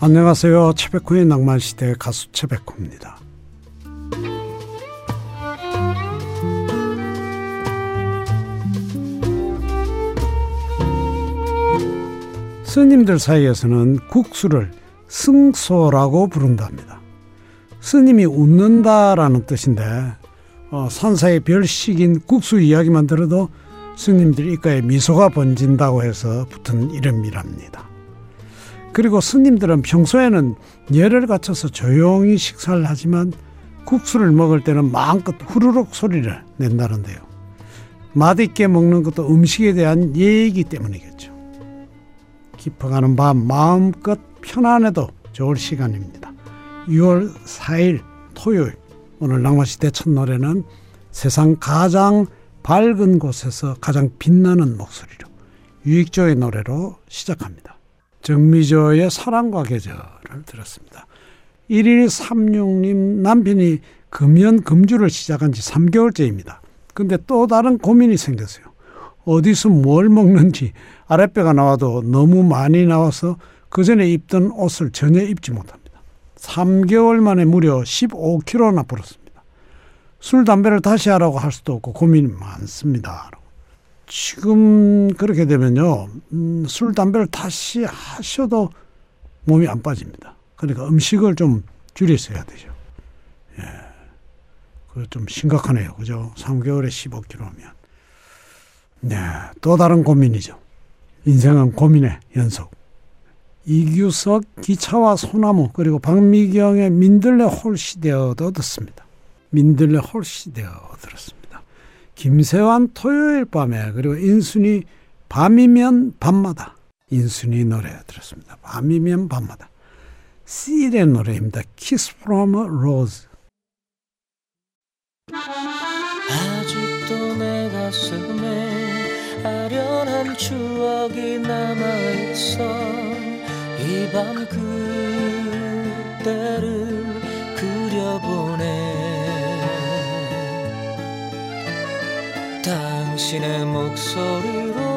안녕하세요. 채백호의 낭만시대 가수 채백호입니다. 스님들 사이에서는 국수를 승소라고 부른답니다. 스님이 웃는다라는 뜻인데 산사의 별식인 국수 이야기만 들어도 스님들 입가에 미소가 번진다고 해서 붙은 이름이랍니다. 그리고 스님들은 평소에는 예를 갖춰서 조용히 식사를 하지만 국수를 먹을 때는 마음껏 후루룩 소리를 낸다는데요. 맛있게 먹는 것도 음식에 대한 예의이기 때문이겠죠. 깊어가는 밤 마음껏 편안해도 좋을 시간입니다. 6월 4일 토요일, 오늘 낭만시대 첫 노래는 세상 가장 밝은 곳에서 가장 빛나는 목소리로 유익조의 노래로 시작합니다. 정미조의 사랑과 계절을 들었습니다. 1136님 남편이 금연금주를 시작한 지 3개월째입니다. 근데 또 다른 고민이 생겼어요. 어디서 뭘 먹는지 아랫배가 나와도 너무 많이 나와서 그전에 입던 옷을 전혀 입지 못합니다. 3개월 만에 무려 15kg나 불었습니다. 술, 담배를 다시 하라고 할 수도 없고 고민이 많습니다. 지금 그렇게 되면요, 술, 담배를 다시 하셔도 몸이 안 빠집니다. 그러니까 음식을 좀 줄이셔야 되죠. 예, 그 좀 심각하네요, 그죠? 3개월에 15kg면. 네, 또 다른 고민이죠. 인생은 고민의 연속. 이규석 기차와 소나무 그리고 박미경의 민들레 홀시되어도 듣습니다. 민들레 홀시되어 들었습니다. 김세환 토요일 밤에, 그리고 인순이 밤이면 밤마다, 인순이 노래 들었습니다. 밤이면 밤마다. 씰의 노래입니다. Kiss From Rose. 아직도 내 가슴에 아련한 추억이 남아있어. 이 밤 그때를 그려보네. 당신의 목소리로